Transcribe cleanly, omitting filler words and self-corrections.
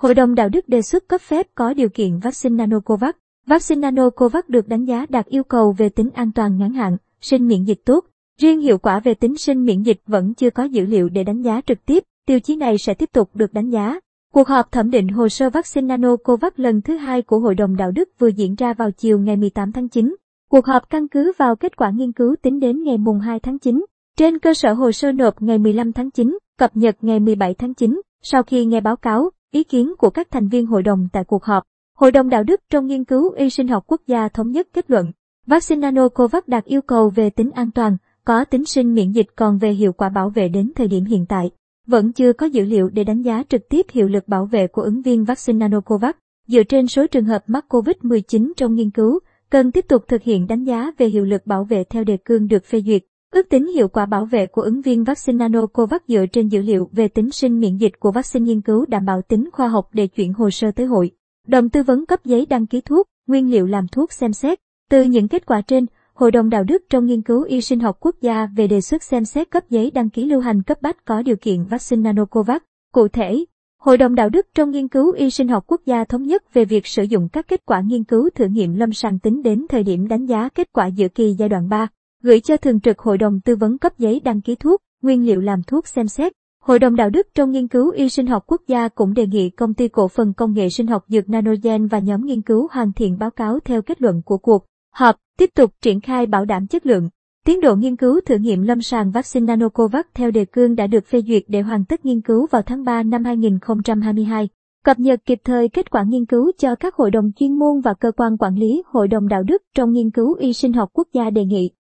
Hội đồng đạo đức đề xuất cấp phép có điều kiện vaccine NanoCovax. Vaccine NanoCovax được đánh giá đạt yêu cầu về tính an toàn ngắn hạn, sinh miễn dịch tốt. Riêng hiệu quả về tính sinh miễn dịch vẫn chưa có dữ liệu để đánh giá trực tiếp, tiêu chí này sẽ tiếp tục được đánh giá. Cuộc họp thẩm định hồ sơ vaccine NanoCovax lần thứ hai của Hội đồng Đạo đức vừa diễn ra vào chiều ngày 18 tháng 9. Cuộc họp căn cứ vào kết quả nghiên cứu tính đến ngày 2 tháng 9, trên cơ sở hồ sơ nộp ngày 15 tháng 9, cập nhật ngày 17 tháng 9, sau khi nghe báo cáo, ý kiến của các thành viên hội đồng tại cuộc họp. Hội đồng Đạo đức trong nghiên cứu y sinh học quốc gia thống nhất kết luận, vaccine NanoCovax đạt yêu cầu về tính an toàn, có tính sinh miễn dịch còn về hiệu quả bảo vệ đến thời điểm hiện tại. Vẫn chưa có dữ liệu để đánh giá trực tiếp hiệu lực bảo vệ của ứng viên vaccine NanoCovax. Dựa trên số trường hợp mắc COVID-19 trong nghiên cứu, cần tiếp tục thực hiện đánh giá về hiệu lực bảo vệ theo đề cương được phê duyệt. Ước tính hiệu quả bảo vệ của ứng viên vaccine NanoCovax dựa trên dữ liệu về tính sinh miễn dịch của vaccine nghiên cứu đảm bảo tính khoa học để chuyển hồ sơ tới hội đồng tư vấn cấp giấy đăng ký thuốc, nguyên liệu làm thuốc xem xét. Từ những kết quả trên, Hội đồng Đạo đức trong nghiên cứu y sinh học quốc gia về đề xuất xem xét cấp giấy đăng ký lưu hành cấp bách có điều kiện vaccine NanoCovax. Cụ thể, Hội đồng Đạo đức trong nghiên cứu y sinh học quốc gia thống nhất về việc sử dụng các kết quả nghiên cứu thử nghiệm lâm sàng tính đến thời điểm đánh giá kết quả giữa kỳ giai đoạn 3, gửi cho Thường trực Hội đồng Tư vấn cấp giấy đăng ký thuốc, nguyên liệu làm thuốc xem xét. Hội đồng Đạo đức trong nghiên cứu y sinh học quốc gia cũng đề nghị Công ty Cổ phần Công nghệ Sinh học Dược Nanogen và nhóm nghiên cứu hoàn thiện báo cáo theo kết luận của cuộc họp, tiếp tục triển khai bảo đảm chất lượng. Tiến độ nghiên cứu thử nghiệm lâm sàng vaccine NanoCovax theo đề cương đã được phê duyệt để hoàn tất nghiên cứu vào tháng 3 năm 2022. Cập nhật kịp thời kết quả nghiên cứu cho các hội đồng chuyên môn và cơ quan quản lý. Hội đồng Đạo đức trong nghiên cứu y sinh học quốc gia đề nghị